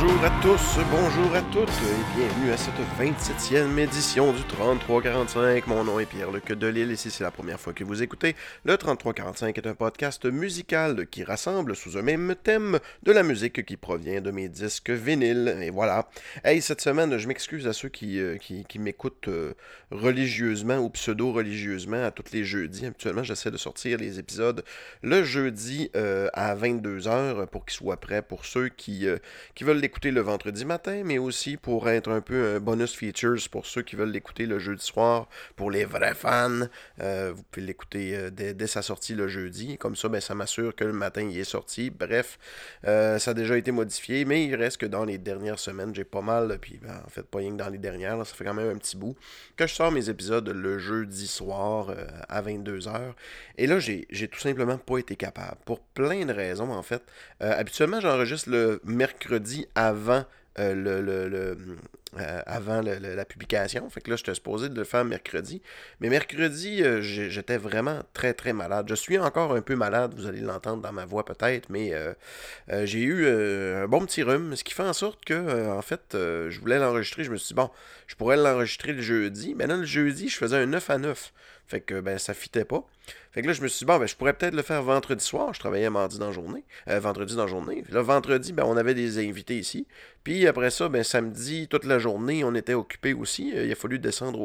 Bonjour à tous, bonjour à toutes et bienvenue à cette 27e édition du 3345. Mon nom est Pierre-Luc Delisle et si c'est la première fois que vous écoutez, le 3345 est un podcast musical qui rassemble sous un même thème de la musique qui provient de mes disques vinyles. Et voilà. Hey, cette semaine, je m'excuse à ceux qui m'écoutent religieusement ou pseudo-religieusement à tous les jeudis. Habituellement, j'essaie de sortir les épisodes le jeudi à 22h pour qu'ils soient prêts pour ceux qui veulent l'écouter le vendredi matin, mais aussi pour être un peu un bonus features pour ceux qui veulent l'écouter le jeudi soir. Pour les vrais fans, vous pouvez l'écouter dès sa sortie le jeudi. Comme ça, ben, ça m'assure que le matin, il est sorti. Bref, ça a déjà été modifié, mais il reste que dans les dernières semaines, j'ai pas mal, puis ben, en fait, pas rien que dans les dernières, là, ça fait quand même un petit bout, que je sors mes épisodes le jeudi soir à 22h. Et là, j'ai tout simplement pas été capable. Pour plein de raisons, en fait. Habituellement, j'enregistre le mercredi avant la publication. Fait que là, j'étais supposé de le faire mercredi. Mais mercredi, j'étais vraiment très, très malade. Je suis encore un peu malade, vous allez l'entendre dans ma voix peut-être, mais j'ai eu un bon petit rhume, ce qui fait en sorte que, en fait, je voulais l'enregistrer. Je me suis dit, bon, je pourrais l'enregistrer le jeudi. Mais là, le jeudi, je faisais un 9 à 9. Fait que, ben, ça fitait pas. Fait que là, je me suis dit, bon, ben, je pourrais peut-être le faire vendredi soir. Je travaillais vendredi dans la journée. Puis là, vendredi, ben, on avait des invités ici. Puis après ça, ben, samedi, toute la journée, on était occupés aussi. Il a fallu descendre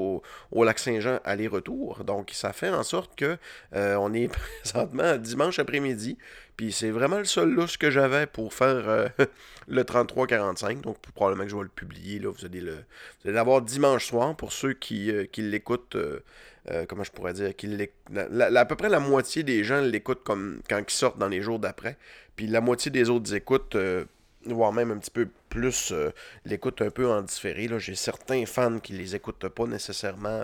au lac Saint-Jean aller-retour. Donc, ça fait en sorte que on est présentement dimanche après-midi. Puis c'est vraiment le seul lousse que j'avais pour faire le 33-45. Donc, probablement que je vais le publier. Là, vous allez l'avoir dimanche soir pour ceux qui l'écoutent. Comment je pourrais dire, à peu près la moitié des gens l'écoutent comme quand ils sortent dans les jours d'après, puis la moitié des autres écoutent, voire même un petit peu plus, l'écoutent un peu en différé. Là, j'ai certains fans qui les écoutent pas nécessairement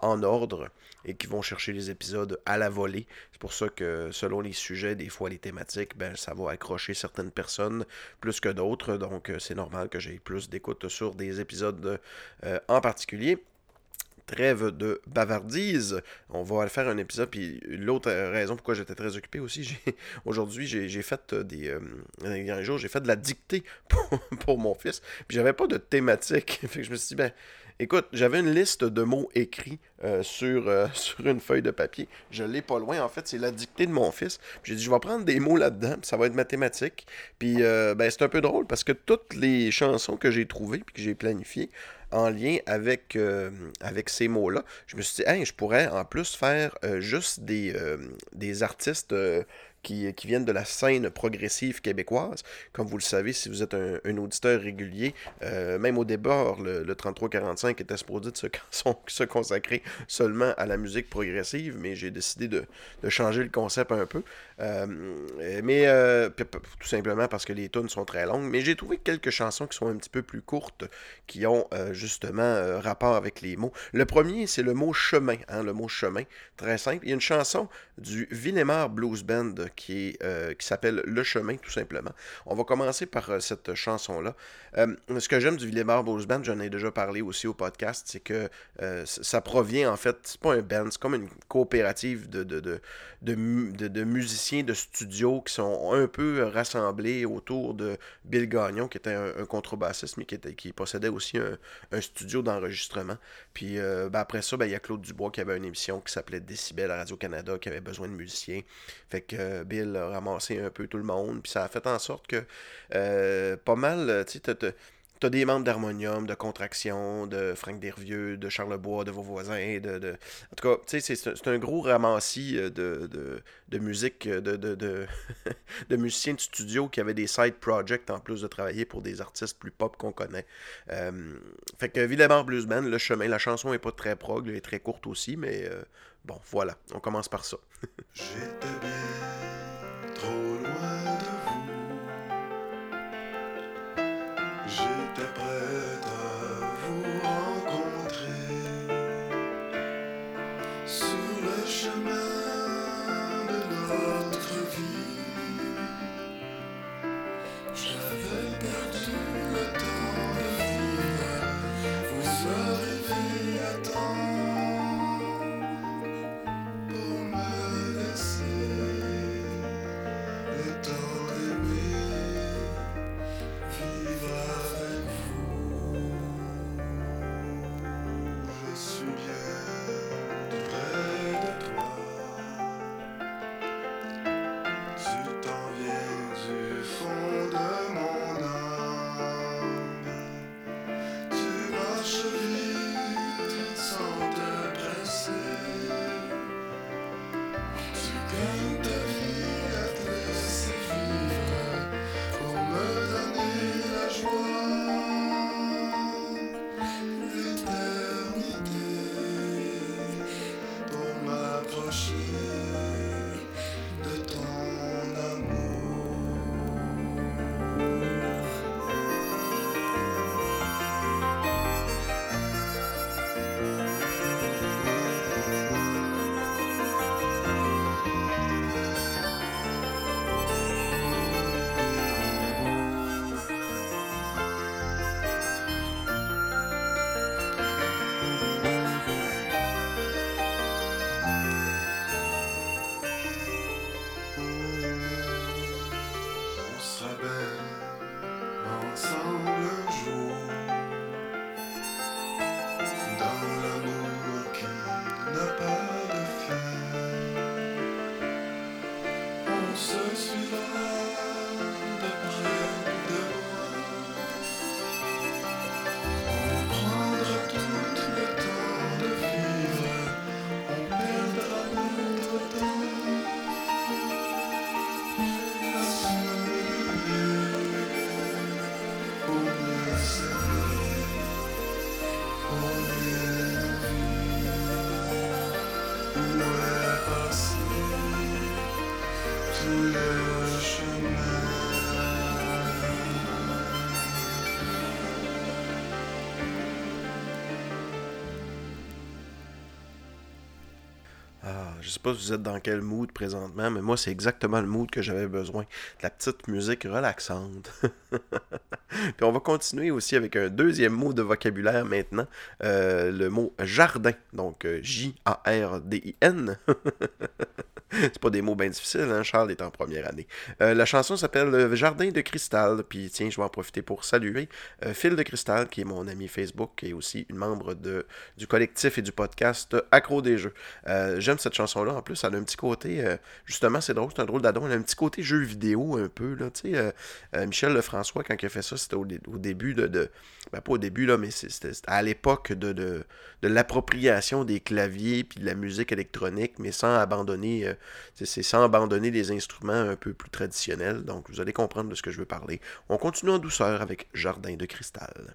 en ordre et qui vont chercher les épisodes à la volée. C'est pour ça que selon les sujets, des fois les thématiques, ben, ça va accrocher certaines personnes plus que d'autres. Donc, c'est normal que j'ai plus d'écoute sur des épisodes en particulier. Trêve de bavardise. On va faire un épisode, puis l'autre raison pourquoi j'étais très occupé aussi, aujourd'hui, j'ai fait les derniers jours, j'ai fait de la dictée pour mon fils, puis j'avais pas de thématique, fait que je me suis dit, ben, écoute, j'avais une liste de mots écrits sur une feuille de papier, je l'ai pas loin, en fait, c'est la dictée de mon fils, puis j'ai dit, je vais prendre des mots là-dedans, puis ça va être mathématique, puis ben, c'est un peu drôle, parce que toutes les chansons que j'ai trouvées, puis que j'ai planifiées, en lien avec ces mots-là, je me suis dit, hey, je pourrais en plus faire juste des artistes qui viennent de la scène progressive québécoise. Comme vous le savez, si vous êtes un auditeur régulier, même au départ, le 3345 était supposé de se consacrer seulement à la musique progressive, mais j'ai décidé de changer le concept un peu. Mais tout simplement parce que les tunes sont très longues, mais j'ai trouvé quelques chansons qui sont un petit peu plus courtes, qui ont justement rapport avec les mots. Le premier, c'est le mot « chemin », hein, le mot « chemin », très simple. Il y a une chanson du Villemar Blues Band qui s'appelle « Le chemin », tout simplement. On va commencer par cette chanson-là. Ce que j'aime du Villemar Blues Band, j'en ai déjà parlé aussi au podcast, c'est que ça provient, en fait, c'est pas un band, c'est comme une coopérative de musiciens de studio qui sont un peu rassemblés autour de Bill Gagnon, qui était un contrebassiste, mais qui possédait aussi un studio d'enregistrement. Puis ben après ça, ben, y a Claude Dubois qui avait une émission qui s'appelait Décibel à Radio-Canada, qui avait besoin de musiciens. Fait que Bill a ramassé un peu tout le monde, puis ça a fait en sorte que pas mal, tu sais, t'as des membres d'Harmonium, de Contraction, de Franck Dervieux, de Charlebois, de vos voisins, en tout cas, tu sais, c'est un gros ramassis de musique, de musiciens de studio qui avaient des side projects en plus de travailler pour des artistes plus pop qu'on connaît. Fait que Villemar Blues Band, le chemin, la chanson est pas très prog, elle est très courte aussi, mais bon, voilà, on commence par ça. J'étais bien trop loin de vous. J'étais prête à vous rencontrer sur le chemin de notre vie. J'avais perdu le temps de vivre. Vous arrivez à temps. Vivre Je sais pas si vous êtes dans quel mood présentement, mais moi, c'est exactement le mood que j'avais besoin. De la petite musique relaxante. Puis on va continuer aussi avec un deuxième mot de vocabulaire maintenant. Le mot jardin. Donc, Jardin. C'est pas des mots bien difficiles, hein? Charles est en première année. La chanson s'appelle « Jardin de cristal ». Puis tiens, je vais en profiter pour saluer Phil de Cristal, qui est mon ami Facebook et aussi une membre du collectif et du podcast « Accro des Jeux ». J'aime cette chanson-là. En plus, elle a un petit côté... justement, c'est drôle, c'est un drôle d'adon. Elle a un petit côté jeu vidéo un peu. Là, Michel Lefrançois, quand il a fait ça, c'était au début de... Ben, pas au début, là, mais c'était à l'époque de l'appropriation des claviers puis de la musique électronique, mais sans abandonner... c'est sans abandonner les instruments un peu plus traditionnels. Donc, vous allez comprendre de ce que je veux parler. On continue en douceur avec Jardin de cristal.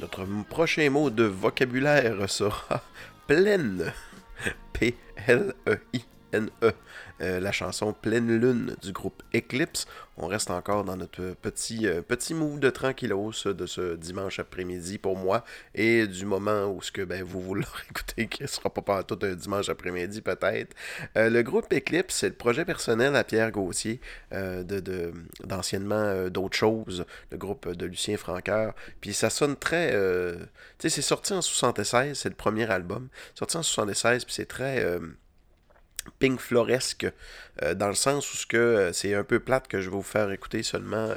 Notre prochain mot de vocabulaire sera pleine. P-L-E-I-N-E. La chanson Pleine Lune du groupe Eclipse. On reste encore dans notre petit move de tranquillos de ce dimanche après-midi pour moi. Et du moment où ce que vous l'aurez écouté, qui ne sera pas tout un dimanche après-midi peut-être. Le groupe Eclipse, c'est le projet personnel à Pierre Gauthier, d'anciennement d'autres choses, le groupe de Lucien Francoeur. Puis ça sonne très... tu sais, c'est sorti en 76, c'est le premier album. Sorti en 76, puis c'est très... Pink Floresque, dans le sens où ce que, c'est un peu plate que je vais vous faire écouter seulement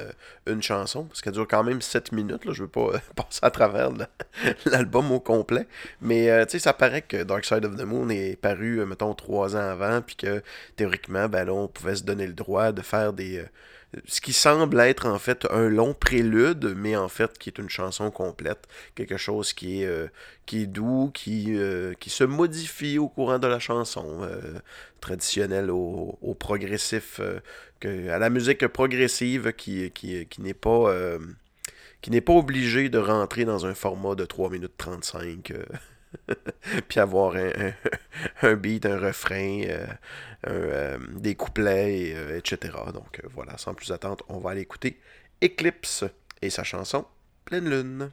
une chanson, parce qu'elle dure quand même 7 minutes, là, je ne veux pas passer à travers l'album au complet, mais tu sais, ça paraît que Dark Side of the Moon est paru, mettons, 3 ans avant, puis que théoriquement, là, on pouvait se donner le droit de faire des... ce qui semble être en fait un long prélude, mais en fait qui est une chanson complète, quelque chose qui est doux, qui se modifie au courant de la chanson, traditionnelle au progressif, à la musique progressive qui n'est pas... qui n'est pas obligée de rentrer dans un format de 3 minutes 35... puis avoir un beat, un refrain, des couplets, etc. Donc voilà, sans plus attendre, on va aller écouter Eclipse et sa chanson Pleine Lune.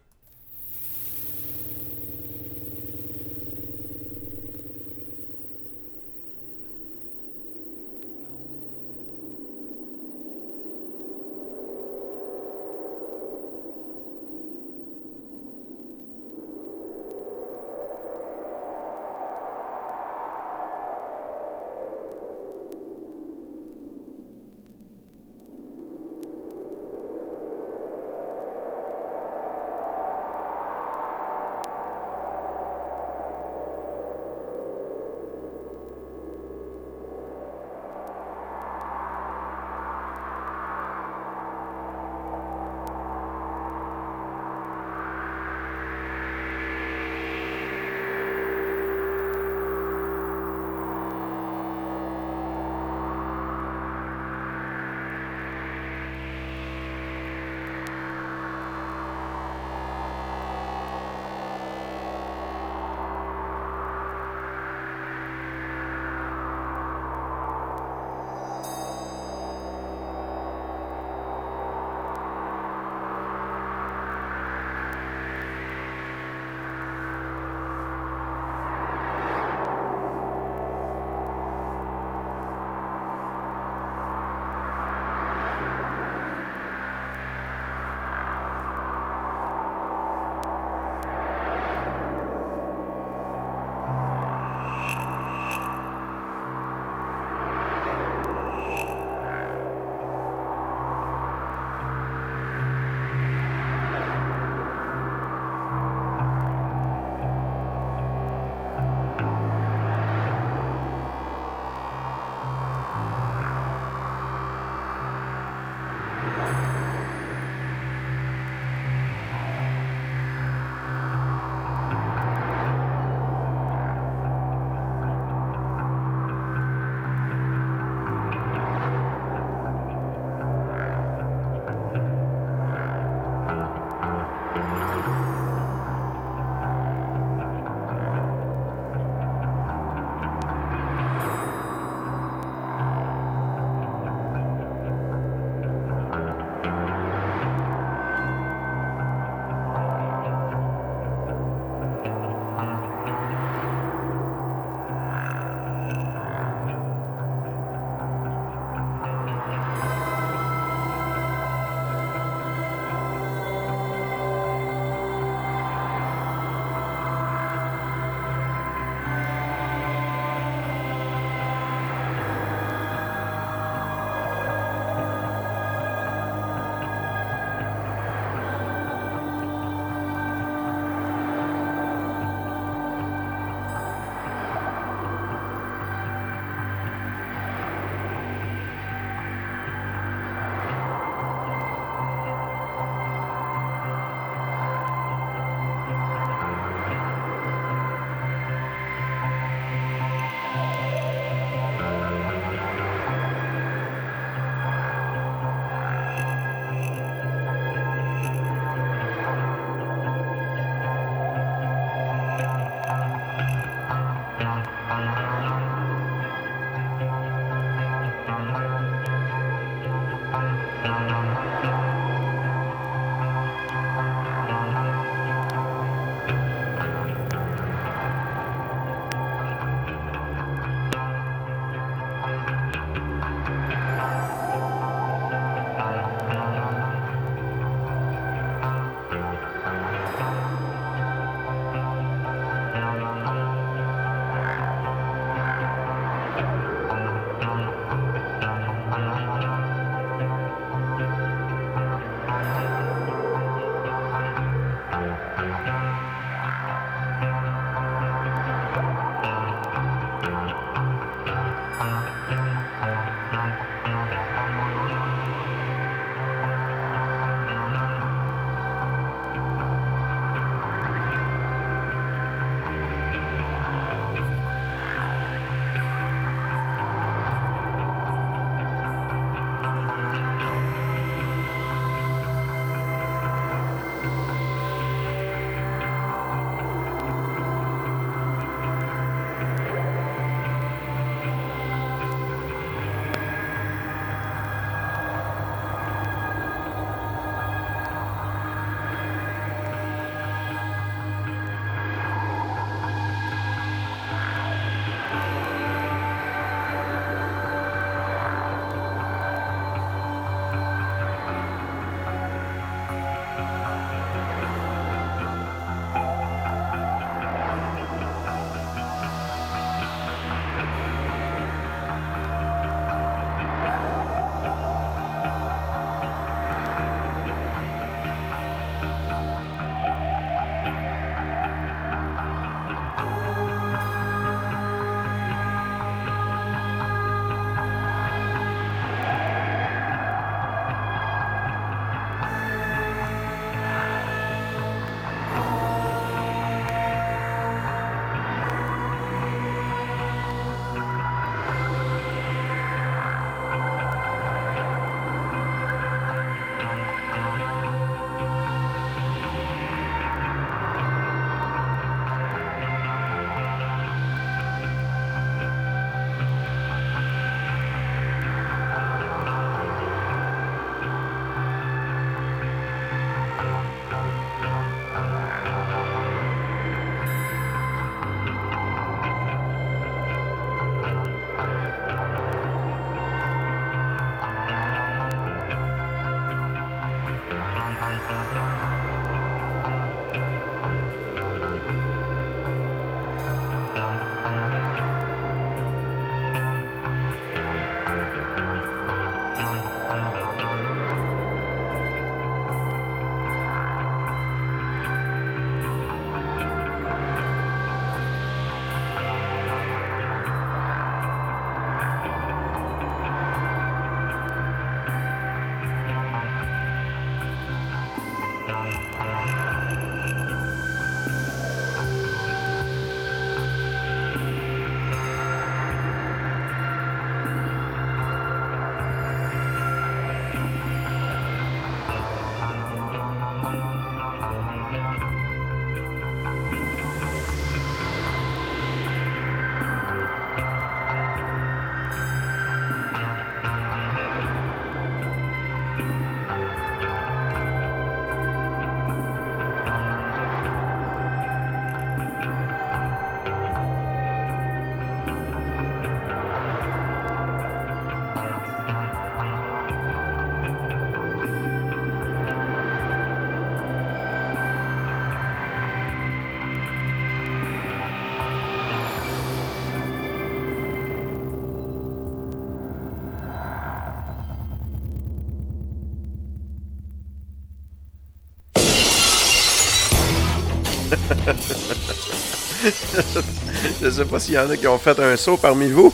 Je sais pas s'il y en a qui ont fait un saut parmi vous.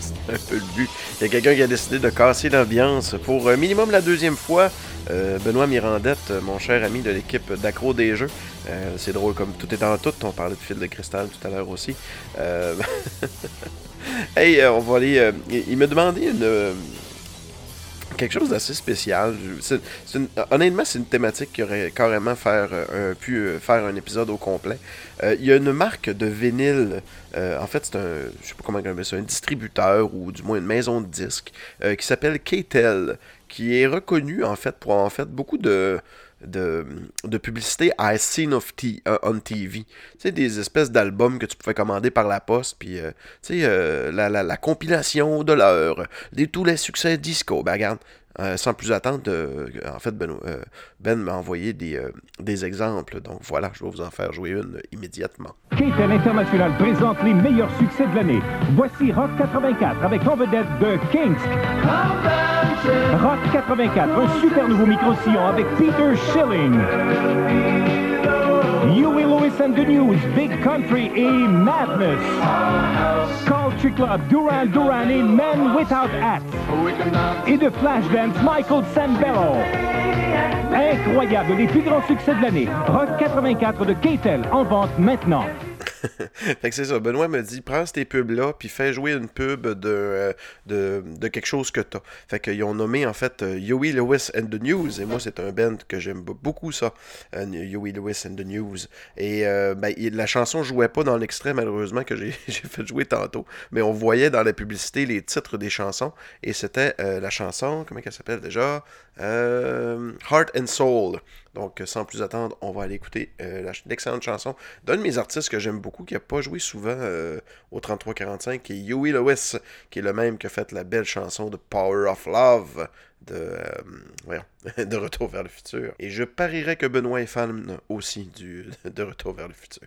C'est un peu le but. Il y a quelqu'un qui a décidé de casser l'ambiance pour un minimum la deuxième fois. Benoît Mirandette, mon cher ami de l'équipe d'Accro des Jeux. C'est drôle comme tout est en tout. On parlait de fil de cristal tout à l'heure aussi. Hey, on va aller... il m'a demandé quelque chose d'assez spécial. Honnêtement, c'est une thématique qui aurait carrément pu faire un épisode au complet. Il y a une marque de vinyle. En fait, c'est un, je sais pas comment on appelle ça, un distributeur ou du moins une maison de disques qui s'appelle K-Tel, qui est reconnue en fait pour en fait beaucoup de publicité à Scene of on TV. C'est des espèces d'albums que tu pouvais commander par la poste, puis la compilation de l'heure, tous les succès disco. Ben regarde, sans plus attendre, en fait, Ben m'a envoyé des exemples. Donc voilà, je vais vous en faire jouer une immédiatement. K-Tel International présente les meilleurs succès de l'année. Voici Rock 84 avec en vedette de Kings. Rock 84, un super nouveau micro-sillon avec Peter Schilling. Huey Lewis and the News, Big Country et Madness. Culture Club, Duran Duran et Men Without Hats. Et de Flashdance, Michael Sambello. Incroyable, les plus grands succès de l'année. Rock 84 de K-Tel, en vente maintenant. Fait que c'est ça, Benoît me dit, prends ces pubs-là, puis fais jouer une pub de quelque chose que t'as. Fait qu'ils ont nommé, en fait, Huey Lewis and the News, et moi, c'est un band que j'aime beaucoup, ça, Huey Lewis and the News. Et la chanson jouait pas dans l'extrait, malheureusement, que j'ai fait jouer tantôt, mais on voyait dans la publicité les titres des chansons, et c'était la chanson, comment elle s'appelle déjà? Heart and Soul. Donc, sans plus attendre, on va aller écouter l'excellente chanson d'un de mes artistes que j'aime beaucoup, qui n'a pas joué souvent au 33-45, qui est Yui Lewis, qui est le même qui a fait la belle chanson de Power of Love de Retour vers le futur. Et je parierais que Benoît est fan aussi de Retour vers le futur.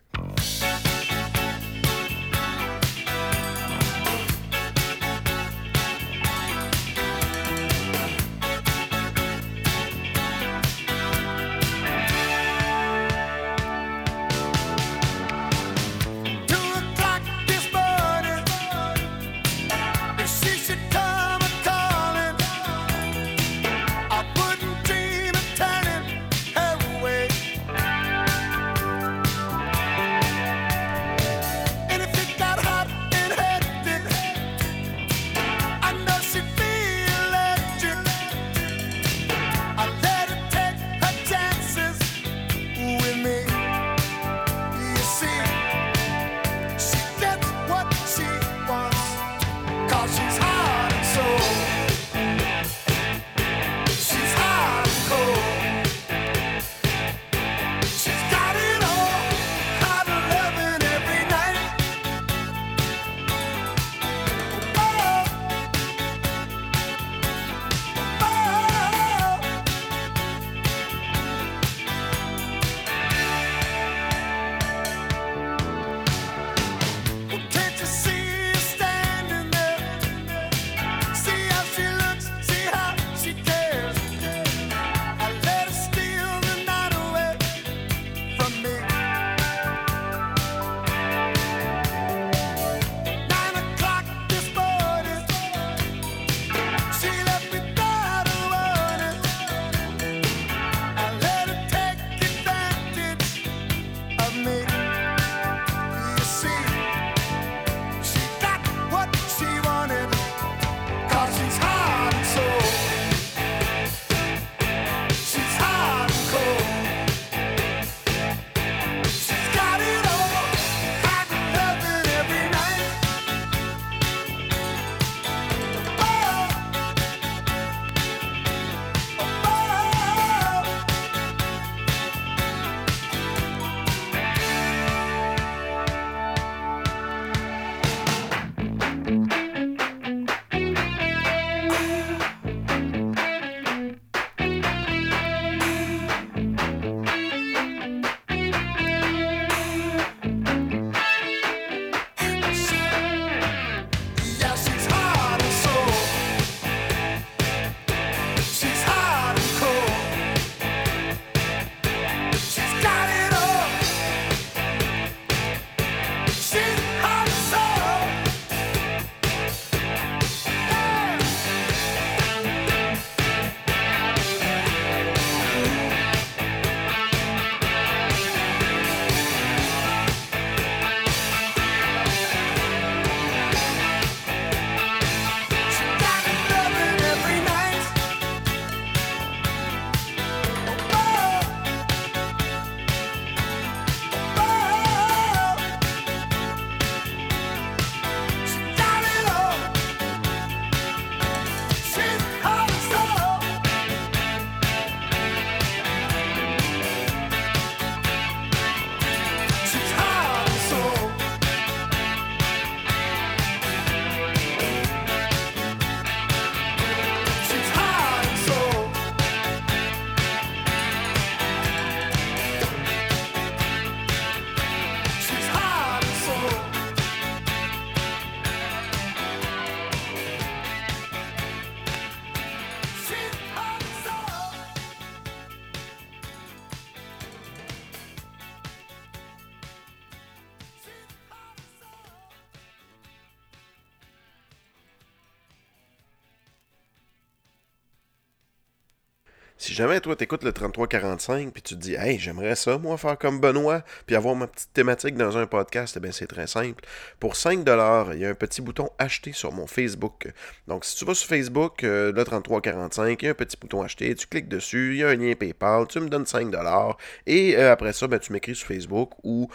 Si jamais toi t'écoutes le 3345 puis tu te dis « Hey, j'aimerais ça, moi, faire comme Benoît, puis avoir ma petite thématique dans un podcast », eh bien c'est très simple. Pour 5$, il y a un petit bouton « Acheter » sur mon Facebook. Donc si tu vas sur Facebook, le 3345, il y a un petit bouton « Acheter », tu cliques dessus, il y a un lien PayPal, tu me donnes 5$, et après ça, ben, tu m'écris sur Facebook ou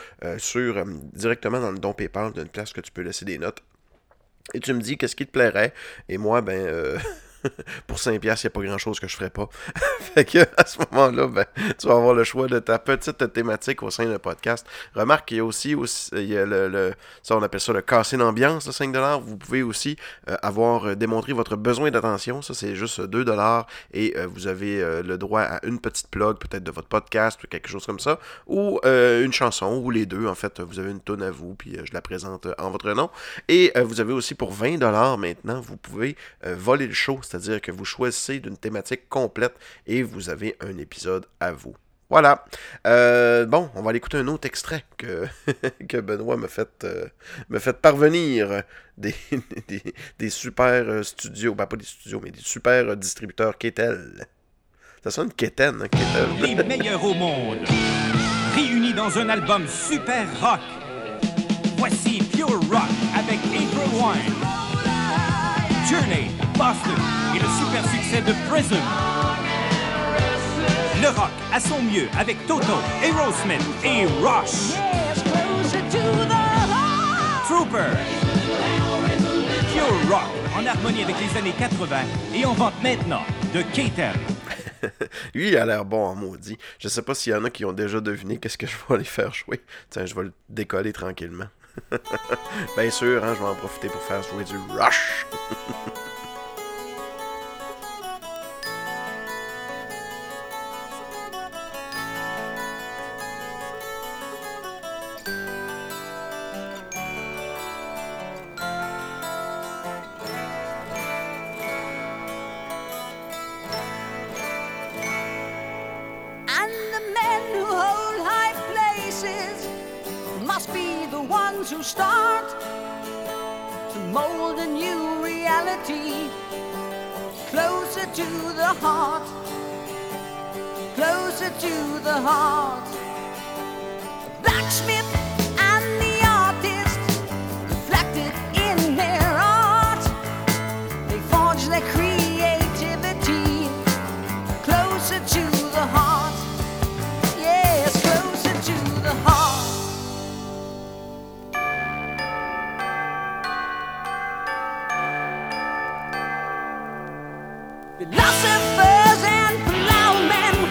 directement dans le don PayPal d'une place que tu peux laisser des notes. Et tu me dis qu'est-ce qui te plairait, et moi, ben... Pour 5$, il n'y a pas grand-chose que je ne ferais pas. Fait que à ce moment-là, ben, tu vas avoir le choix de ta petite thématique au sein d'un podcast. Remarque qu'il y a aussi il y a ça on appelle ça le casser l'ambiance, le 5$. Vous pouvez aussi avoir démontré votre besoin d'attention. Ça, c'est juste 2$ et vous avez le droit à une petite plug, peut-être de votre podcast ou quelque chose comme ça, ou une chanson, ou les deux. En fait, vous avez une toune à vous, puis je la présente en votre nom. Et vous avez aussi pour 20$ maintenant, vous pouvez voler le show. C'est-à-dire que vous choisissez d'une thématique complète et vous avez un épisode à vous. Voilà. Bon, on va aller écouter un autre extrait que Benoît me fait parvenir des super studios. Ben, pas des studios, mais des super distributeurs K-Tel. Ça sonne K-Tel, hein, K-Tel. Les meilleurs au monde, réunis dans un album super rock. Voici Pure Rock avec April Wine. Journey. Boston et le super succès de Prism. Le rock à son mieux avec Toto, Aerosmith et Rush. Trooper. Pure Rock en harmonie avec les années 80 et on vante maintenant de K-Tel. Lui, il a l'air bon en maudit. Je sais pas s'il y en a qui ont déjà deviné qu'est-ce que je vais aller faire jouer. Tiens, je vais le décoller tranquillement. Bien sûr, hein, je vais en profiter pour faire jouer du Rush. To start to mold a new reality, closer to the heart, closer to the heart. The blacksmith and the artist reflected in their art, they forge their creativity closer to the heart. Yes, closer to the heart. Philosophers and plowmen,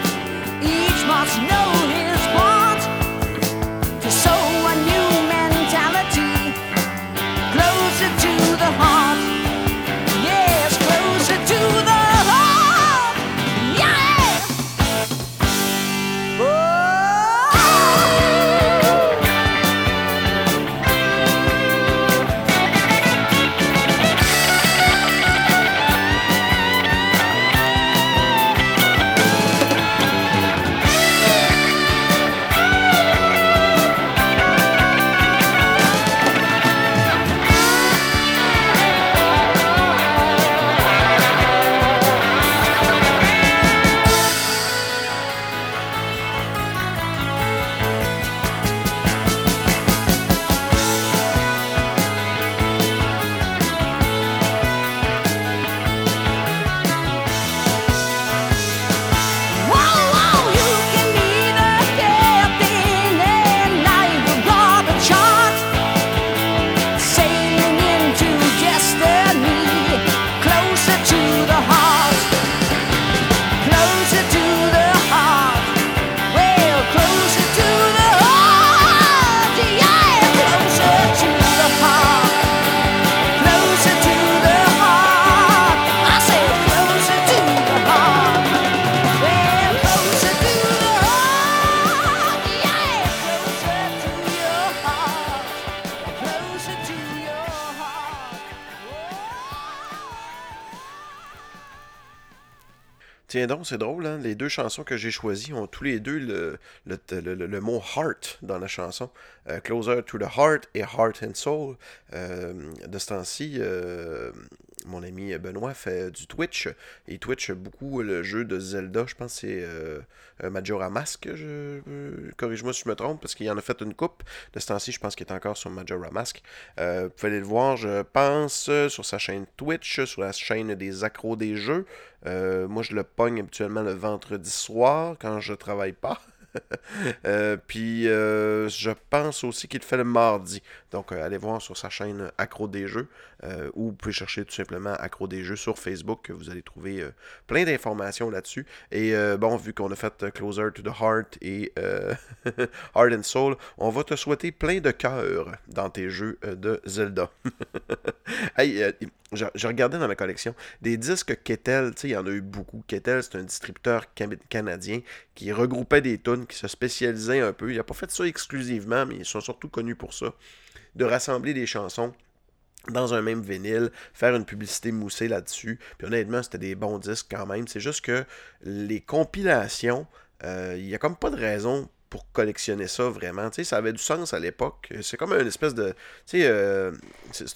each must know his part to sow a new mentality closer to the heart. Yes, closer to the heart. Yes. Tiens donc, c'est drôle, hein? Les deux chansons que j'ai choisies ont tous les deux le mot « heart » dans la chanson. « Closer to the heart » et « heart and soul ». De ce temps-ci, mon ami Benoît fait du Twitch. Il Twitch beaucoup le jeu de Zelda, je pense que c'est Majora's Mask. Corrige-moi si je me trompe, parce qu'il en a fait une coupe. De ce temps-ci, je pense qu'il est encore sur Majora's Mask. Vous pouvez aller le voir, je pense, sur sa chaîne Twitch, sur la chaîne des Accro des Jeux. Moi, je le pogne habituellement le vendredi soir, quand je travaille pas. Puis je pense aussi qu'il fait le mardi. Donc allez voir sur sa chaîne Accro des Jeux, ou vous pouvez chercher tout simplement Accro des Jeux sur Facebook. Vous allez trouver plein d'informations là-dessus. Et bon, vu qu'on a fait Closer to the Heart et Heart and Soul, on va te souhaiter plein de cœur dans tes jeux de Zelda. Hey, je regardais dans ma collection des disques K-Tel. Tu sais, il y en a eu beaucoup. K-Tel, c'est un distributeur canadien qui regroupait des tunes, qui se spécialisait un peu. Il n'a pas fait ça exclusivement, mais ils sont surtout connus pour ça, de rassembler des chansons dans un même vinyle, faire une publicité moussée là-dessus. Puis honnêtement, c'était des bons disques quand même. C'est juste que les compilations, il n'y a comme pas de raison pour collectionner ça vraiment. Tu sais, ça avait du sens à l'époque. C'est comme une espèce de... Tu sais,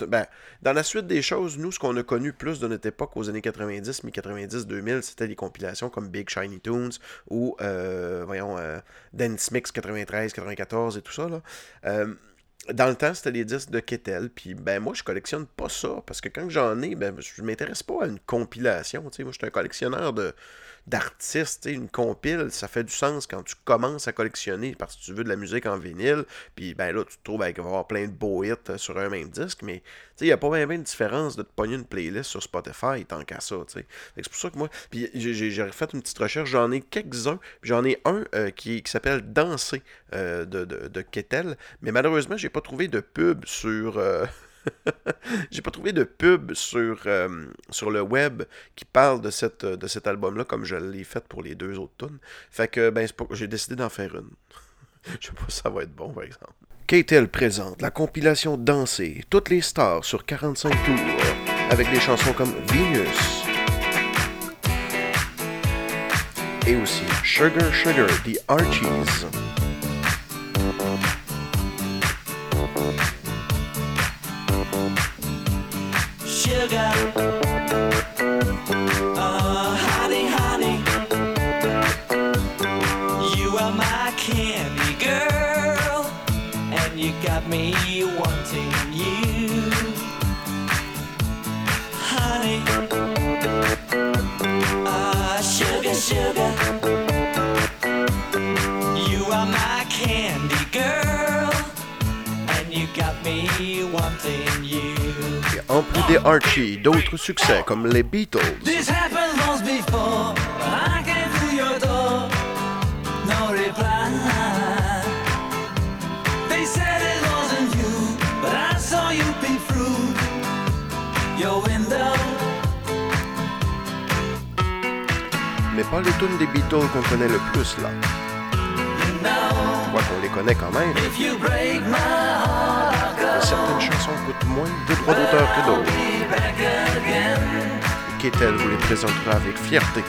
ben, dans la suite des choses, nous, ce qu'on a connu plus de notre époque aux années 90, mais 90-2000, c'était des compilations comme Big Shiny Tunes ou, Dance Mix 93-94 et tout ça, là. Dans le temps, c'était les disques de K-Tel, puis ben moi, je collectionne pas ça, parce que quand j'en ai, ben je m'intéresse pas à une compilation, tu sais, moi, je suis un collectionneur d'artistes, tu sais, une compile, ça fait du sens quand tu commences à collectionner, parce que tu veux de la musique en vinyle, puis ben là, tu te trouves avec avoir plein de beaux hits sur un même disque, mais tu sais, il n'y a pas bien de différence de te pogner une playlist sur Spotify, tant qu'à ça, tu sais, c'est pour ça que moi, puis j'ai fait une petite recherche, j'en ai quelques-uns, puis j'en ai un qui s'appelle « Danser » de K-Tel, mais malheureusement, j'ai pas trouvé de pub sur sur le web qui parle de cet album là comme je l'ai fait pour les deux autres tunes. Fait que ben j'ai décidé d'en faire une. Je sais pas si ça va être bon par exemple. K-Tel présente la compilation Danser, toutes les stars sur 45 tours avec des chansons comme Venus et aussi Sugar Sugar The Archies. Sugar, oh honey, honey, you are my candy girl, and you got me wanting you, honey, oh sugar, sugar, you are my candy girl, and you got me wanting you. En plus des Archie, d'autres succès comme les Beatles. This happened once before, I came to your door, no reply. They said it wasn't you, but I saw you peep through your window. Mais pas les tunes des Beatles qu'on connaît le plus là. Je crois qu'on les connaît quand même. Certaines chansons coûtent moins de droits d'auteur que d'autres. K-Tel vous les présentera avec fierté.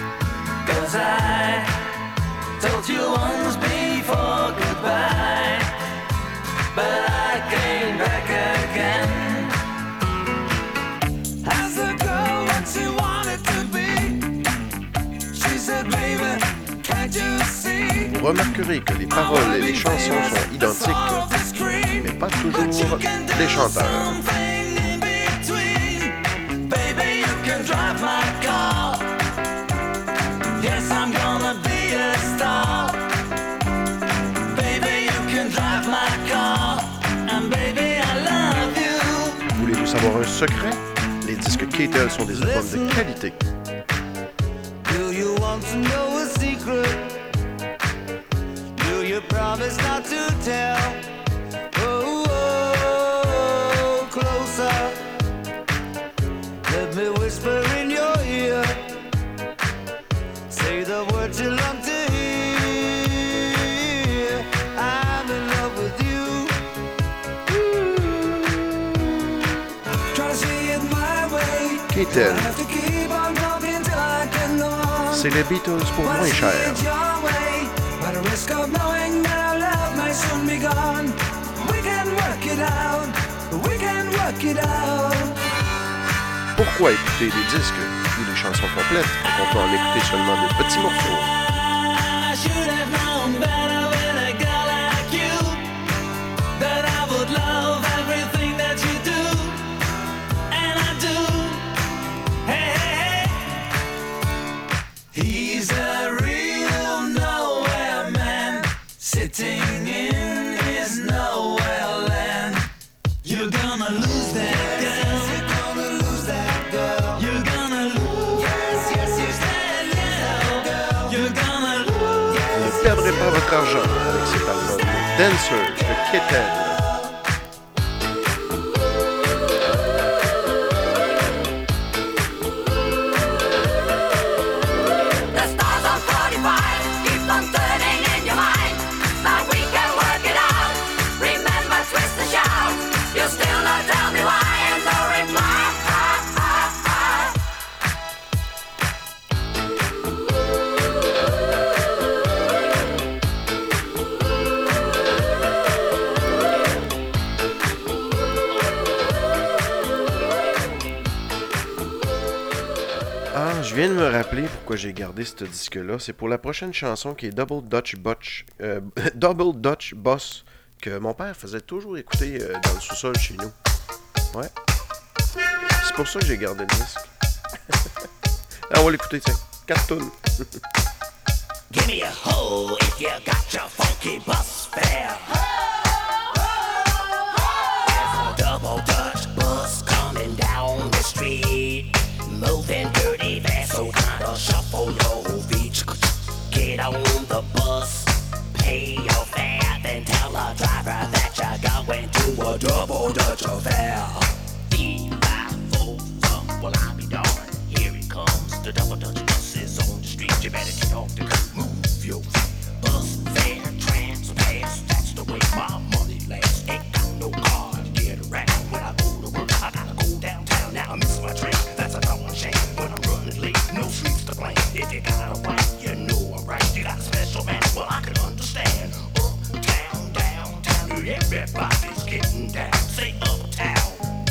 Vous remarquerez que les paroles et les chansons sont identiques, mais pas toujours les chanteurs. Voulez-vous savoir un secret? Les disques K-Tel sont des albums de qualité. Do you want to know a secret? Do you promise not to tell? Let me whisper in your ear. Say the words you long to hear. I'm in love with you. Ooh. Try to see it my way. K-Tel. C'est les Beatles pour moins cher. But a risk of knowing that our love might soon be gone. We can work it out. We can work it out. pourquoi écouter des disques ou des chansons complètes quand on peut en écouter seulement de petits morceaux? Argent avec cet album Dancer de K-Tel. Je viens de me rappeler pourquoi j'ai gardé ce disque-là. C'est pour la prochaine chanson qui est Double Dutch Boss que mon père faisait toujours écouter dans le sous-sol chez nous. Ouais. C'est pour ça que j'ai gardé le disque. Là, on va l'écouter, tiens. 4 tonnes. Give me a hole if you got your funky bus fare. There's a double Dutch bus coming down the street. Moving dirty fast, so I'll shuffle your beach. Get on the bus, pay your fare, then tell the driver that you're going to a double Dutch affair. 3, 5, 4, some, well I'll be darned. Here it comes, the double Dutch bus is on the street. You better get off the curb, move your feet. Bus fare, trans pass, that's the way my money lasts. Ain't got no car to get around. When I go to work, I gotta go downtown. Now I miss my train. When I'm running late, no sleeps to blame. If you got a wife, you know I'm right. You got a special man, well I can understand. Uptown, downtown, everybody's getting down. Say uptown,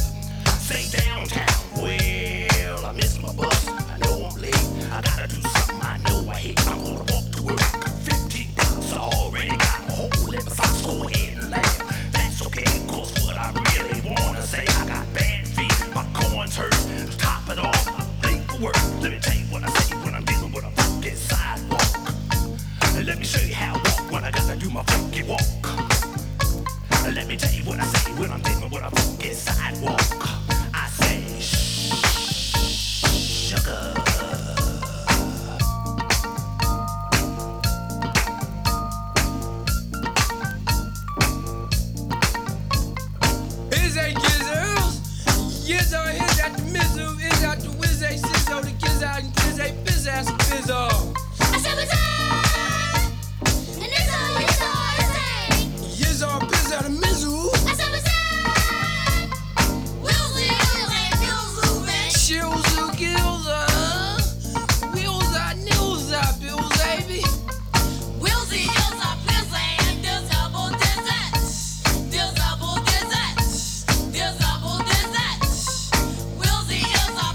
say downtown. Well, I miss my bus, I know I'm late. I gotta do something I know I hate. I'm gonna walk to work, $15 I already got a hole in the sock. Go ahead and laugh, that's okay, cause what I really wanna say, I got bad feet, my corns hurt. Top it off, work. Let me tell you what I say when I'm dealing with a funky sidewalk. Let me show you how I walk when I gotta do my funky walk. Let me tell you what I say when I'm dealing with a funky sidewalk. I say, shh, sugar. Is that gizzles? Yes, I is that the mizzle? Is that the They says oh the kids out and kids they biz ass biz all. I said bizarre, and it's all it's all say. Yes all biz out and mizzle. I said bizarre, wheels wheels and feels moving. Shills who kills wheels are news are bills baby. Wheels and heels are biz and there's double desserts. There's double desserts. There's double desserts. Wheels and heels are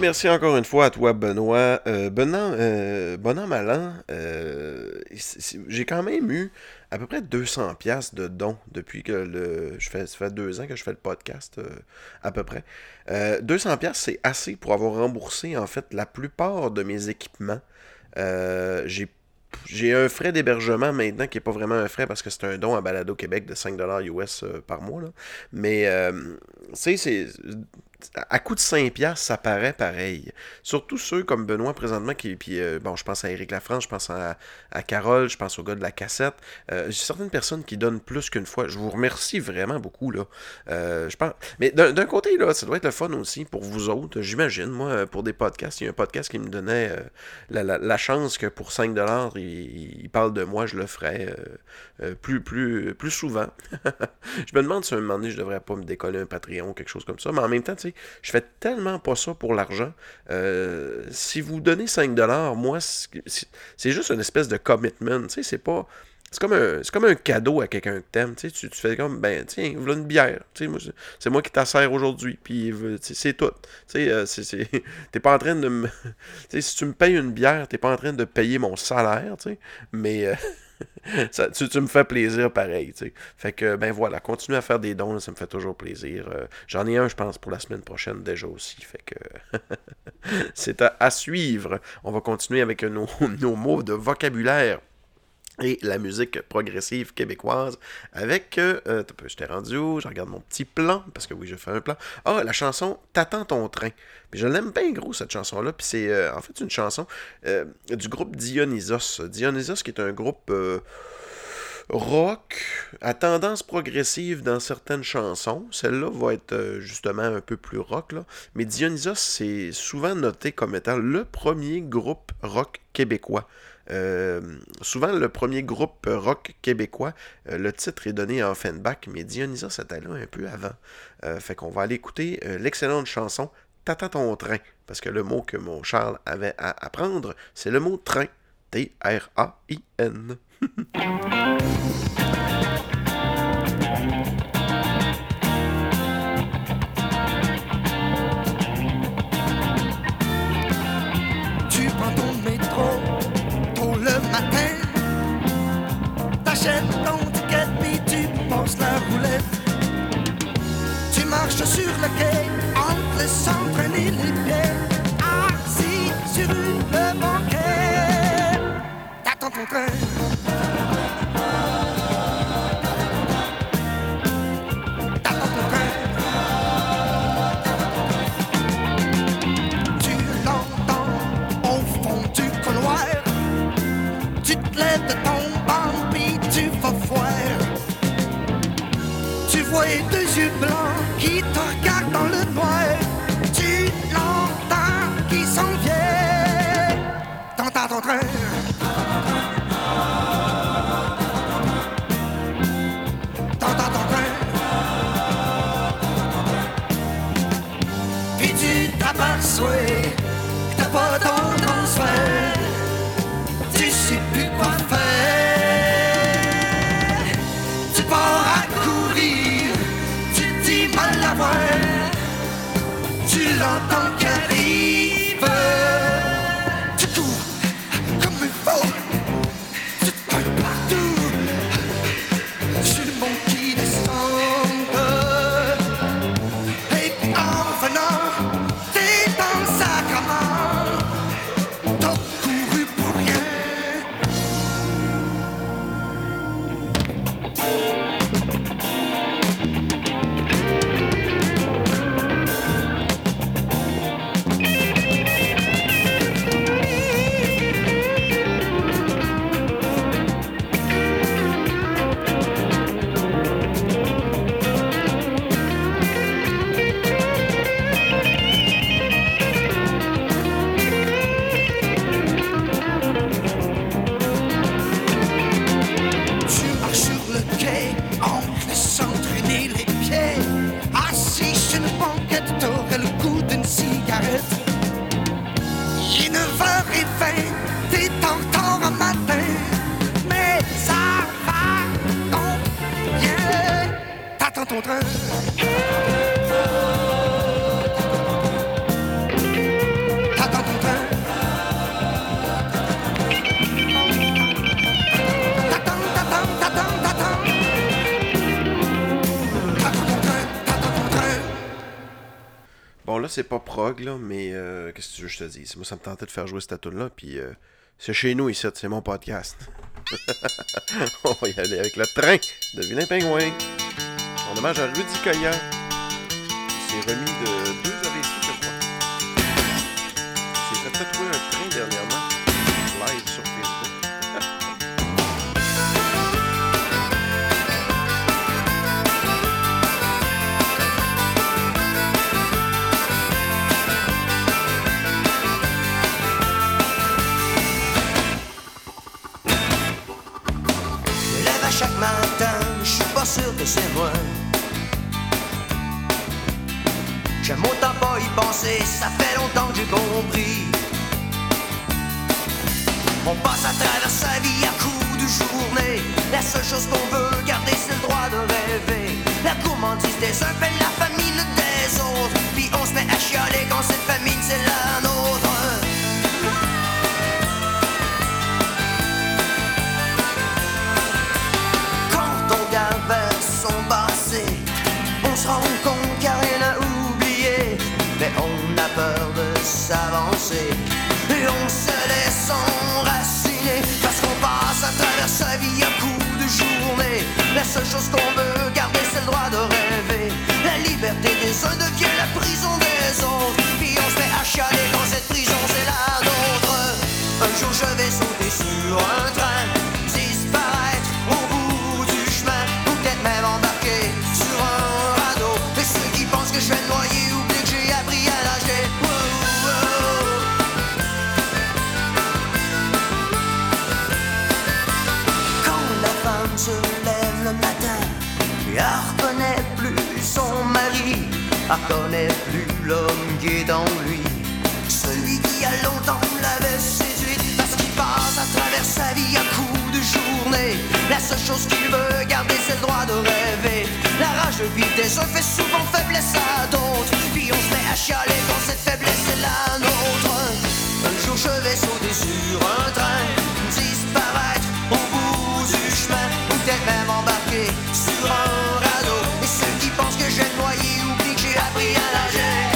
Merci encore une fois à toi, Benoît. Bonhomme à l'an, j'ai quand même eu à peu près 200$ de dons depuis que ça fait 2 ans que je fais le podcast, à peu près. 200$, c'est assez pour avoir remboursé, en fait, la plupart de mes équipements. J'ai un frais d'hébergement maintenant qui n'est pas vraiment un frais parce que c'est un don à Balado Québec de 5$ US par mois. Là. Mais, tu sais, c'est... À coût de 5$, ça paraît pareil. Surtout ceux comme Benoît présentement, puis je pense à Éric Lafrance, je pense à Carole, je pense au gars de la cassette. Certaines personnes qui donnent plus qu'une fois. Je vous remercie vraiment beaucoup, là. Je pense... Mais d'un côté, là, ça doit être le fun aussi pour vous autres. J'imagine, moi, pour des podcasts, il y a un podcast qui me donnait la chance que pour 5$, il parle de moi, je le ferais plus souvent. Je me demande si à un moment donné, je devrais pas me décoller un Patreon ou quelque chose comme ça. Mais en même temps, tu sais, je fais tellement pas ça pour l'argent. Si vous donnez 5$, moi, c'est juste une espèce de commitment. Tu sais, c'est pas... C'est comme un cadeau à quelqu'un que t'aimes. Tu sais, tu fais comme, ben, tiens, voilà une bière. Tu sais, moi, c'est moi qui t'assère aujourd'hui. Puis, c'est tout. Tu sais, t'es pas en train de me... Tu sais, si tu me payes une bière, t'es pas en train de payer mon salaire, tu sais. Mais... ça, tu me fais plaisir pareil, tu sais. Fait que, ben voilà, continue à faire des dons, là, ça me fait toujours plaisir. J'en ai un, je pense, pour la semaine prochaine déjà aussi. Fait que c'est à suivre. On va continuer avec nos mots de vocabulaire et la musique progressive québécoise avec... je t'ai rendu où? Je regarde mon petit plan, parce que oui, je fais un plan. Ah, la chanson « T'attends ton train ». Je l'aime bien gros, cette chanson-là. Puis c'est en fait une chanson du groupe Dionysos. Dionysos qui est un groupe rock à tendance progressive dans certaines chansons. Celle-là va être justement un peu plus rock, là. Mais Dionysos, c'est souvent noté comme étant le premier groupe rock québécois. Souvent, le premier groupe rock québécois, le titre est donné en fin de bac, mais Dionysos était là un peu avant. Fait qu'on va aller écouter l'excellente chanson « T'attends ton train », parce que le mot que mon Charles avait à apprendre, c'est le mot « train », T-R-A-I-N. T'achètes ton ticket puis tu passes la roulette. Tu marches sur le quai en te laissant traîner les pieds, assis sur le banquet. T'attends ton train. T'attends ton train. Tu l'entends au fond du couloir. Tu te lèves de ton... Tu vois les deux yeux blancs qui te regardent dans le noir. Tu l'entends qui s'en vient. T'entends ton train. T'entends ton train. Puis tu t'aperçois que t'as pas ton transfert. Tu sais plus quoi faire. Tu l'entends qui arrive. Tu cours comme une folle. Tu te parles partout. Sur le monde qui descend. Et puis en venant, t'es dans sa commande. T'as couru pour rien. Bon, là, c'est pas prog, là, mais qu'est-ce que tu veux que je te dise? Moi, ça me tentait de faire jouer cette tune-là, puis c'est chez nous ici, c'est mon podcast. On va y aller avec le train de Vilain Pingouin. En hommage à Ludicoya. C'est remis de 2 AVC, je crois. Il s'est fait tatouer un train dernièrement, live sur Facebook. Chaque matin, je suis pas sûr que c'est moi. J'aime autant pas y penser, ça fait longtemps que j'ai compris. On passe à travers sa vie à coups de journée. La seule chose qu'on veut garder, c'est le droit de rêver. La gourmandise des uns fait la famine des autres. Puis on se met à chialer quand cette famine c'est la nôtre. Son passé, on se rend compte car elle a oublié, mais on a peur de s'avancer et on se laisse enraciner parce qu'on passe à travers sa vie à coups de journée. La seule chose qu'on veut garder, c'est le droit de rêver. La liberté des uns devient la prison des autres, puis on se met à chialer dans cette prison, c'est la nôtre. Un jour je vais sauter sur un train, disparaître au bout. Même embarqué sur un radeau. Et ceux qui pensent que je vais me noyer oublient que j'ai appris à nager. Wow, wow. Quand la femme se lève le matin, elle reconnaît plus son mari, elle reconnaît plus l'homme qui est en lui, celui qui a longtemps l'avait séduite. Parce qu'il passe à travers sa vie à coups de journée. La seule chose qu'il veut garder, c'est le droit de rêver. La rage de vivre des uns fait souvent faiblesse à d'autres, puis on se met à chialer quand cette faiblesse est la nôtre. Un jour je vais sauter sur un train, disparaître au bout du chemin, ou peut-être même embarquer sur un radeau. Et ceux qui pensent que je vais me noyer oublient que j'ai appris à nager.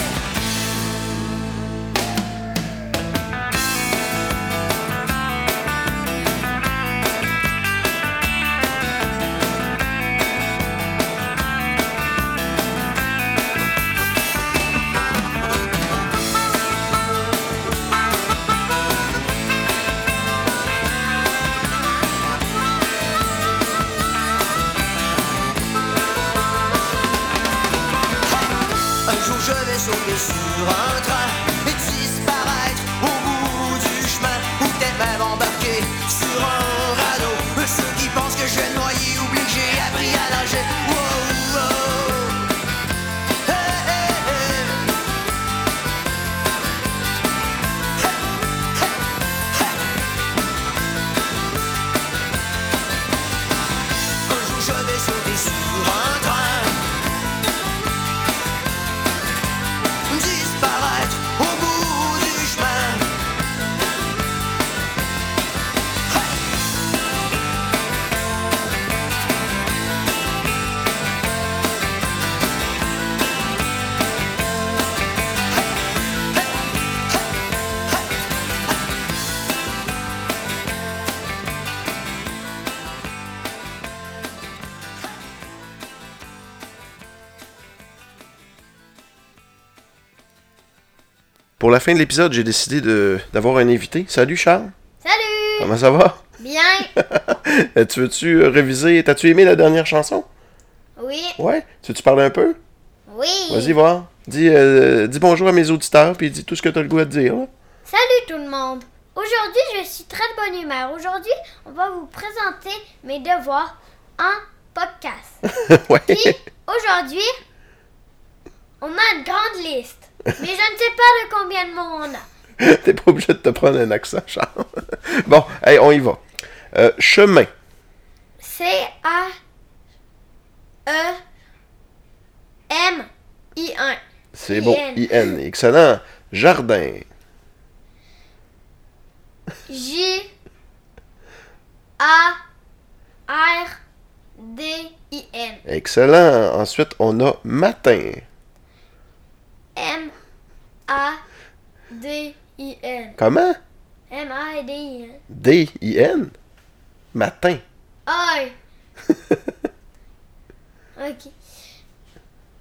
Sauter sur un train et disparaître au bout du chemin, ou peut-être même embarquer sur un radeau. Mais ceux qui pensent que je vais me noyer oublient que j'ai appris à nager. Wow, wow. Hey, hey, hey. Hey, hey, hey. Un jour je vais sauter sur un train, disparaître au bout du chemin. Pour la fin de l'épisode, j'ai décidé d'avoir un invité. Salut Charles! Salut! Comment ça va? Bien! Tu veux-tu réviser? T'as-tu aimé la dernière chanson? Oui! Ouais? Tu veux-tu parler un peu? Oui! Vas-y, voir. Dis bonjour à mes auditeurs, puis dis tout ce que t'as le goût à te dire. Là. Salut tout le monde! Aujourd'hui, je suis très de bonne humeur. Aujourd'hui, on va vous présenter mes devoirs en podcast. Ouais! Puis, aujourd'hui, on a une grande liste. Mais je ne sais pas de combien de mots on a. T'es pas obligé de te prendre un accent, Charles. Bon, hey, on y va. Chemin. C-A-E-M-I-1. C'est bon, I-N. Excellent. Jardin. J-A-R-D-I-N. Excellent. Ensuite, on a matin. M M-A-D-I-N. Comment? M-A-D-I-N. D-I-N? Matin. Ah oui. Ok.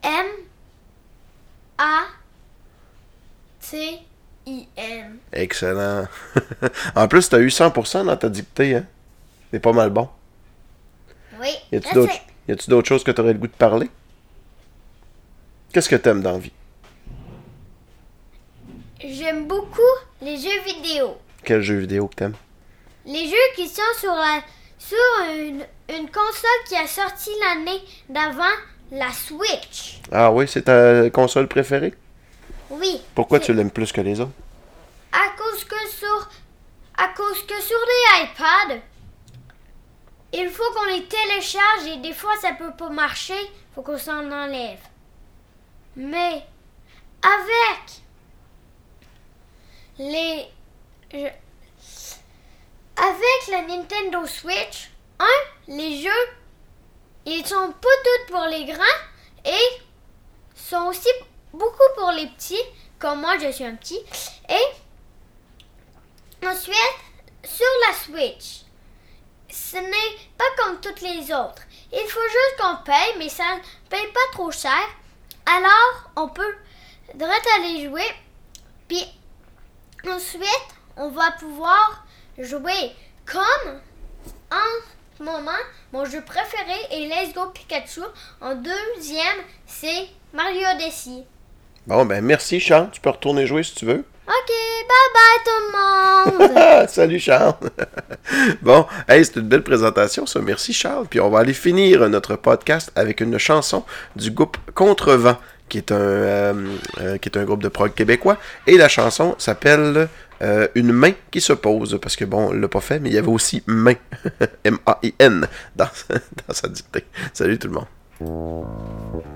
M-A-T-I-N. Excellent. En plus, t'as eu 100% dans ta dictée, hein? C'est pas mal bon. Oui, y a-tu d'autres choses que t'aurais le goût de parler? Qu'est-ce que t'aimes dans la vie? J'aime beaucoup les jeux vidéo. Quels jeux vidéo que t'aimes? Les jeux qui sont sur une console qui a sorti l'année d'avant, la Switch. Ah oui, c'est ta console préférée? Oui. Pourquoi tu l'aimes plus que les autres? À cause que sur les iPads, il faut qu'on les télécharge et des fois ça peut pas marcher, faut qu'on s'en enlève. Mais avec avec la Nintendo Switch, les jeux, ils sont pas tous pour les grands et sont aussi beaucoup pour les petits, comme moi je suis un petit. Et ensuite, sur la Switch, ce n'est pas comme toutes les autres. Il faut juste qu'on paye, mais ça ne paye pas trop cher. Alors, on peut direct aller jouer, puis ensuite, on va pouvoir jouer comme en ce moment, mon jeu préféré est Let's Go Pikachu. En deuxième, c'est Mario Odyssey. Bon, ben merci Charles, tu peux retourner jouer si tu veux. Ok, bye bye tout le monde! Salut Charles! Bon, hey, c'est une belle présentation ça, merci Charles. Puis on va aller finir notre podcast avec une chanson du groupe Contrevent, qui est un groupe de prog québécois. Et la chanson s'appelle Une main qui se pose, parce que bon, on l'a pas fait, mais il y avait aussi main, M-A-I-N, dans sa dictée. Salut tout le monde!